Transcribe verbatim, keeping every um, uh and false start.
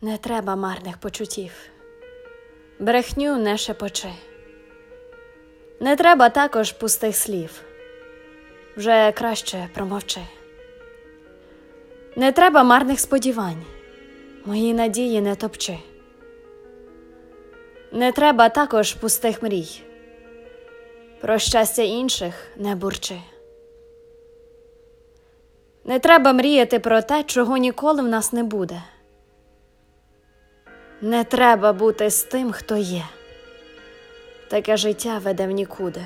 Не треба марних почуттів. Брехню не шепочи. Не треба також пустих слів. Вже краще промовчи. Не треба марних сподівань. Мої надії не топчи. Не треба також пустих мрій. Про щастя інших не бурчи. Не треба мріяти про те, чого ніколи в нас не буде. Не треба бути з тим, хто є. Таке життя веде в нікуди.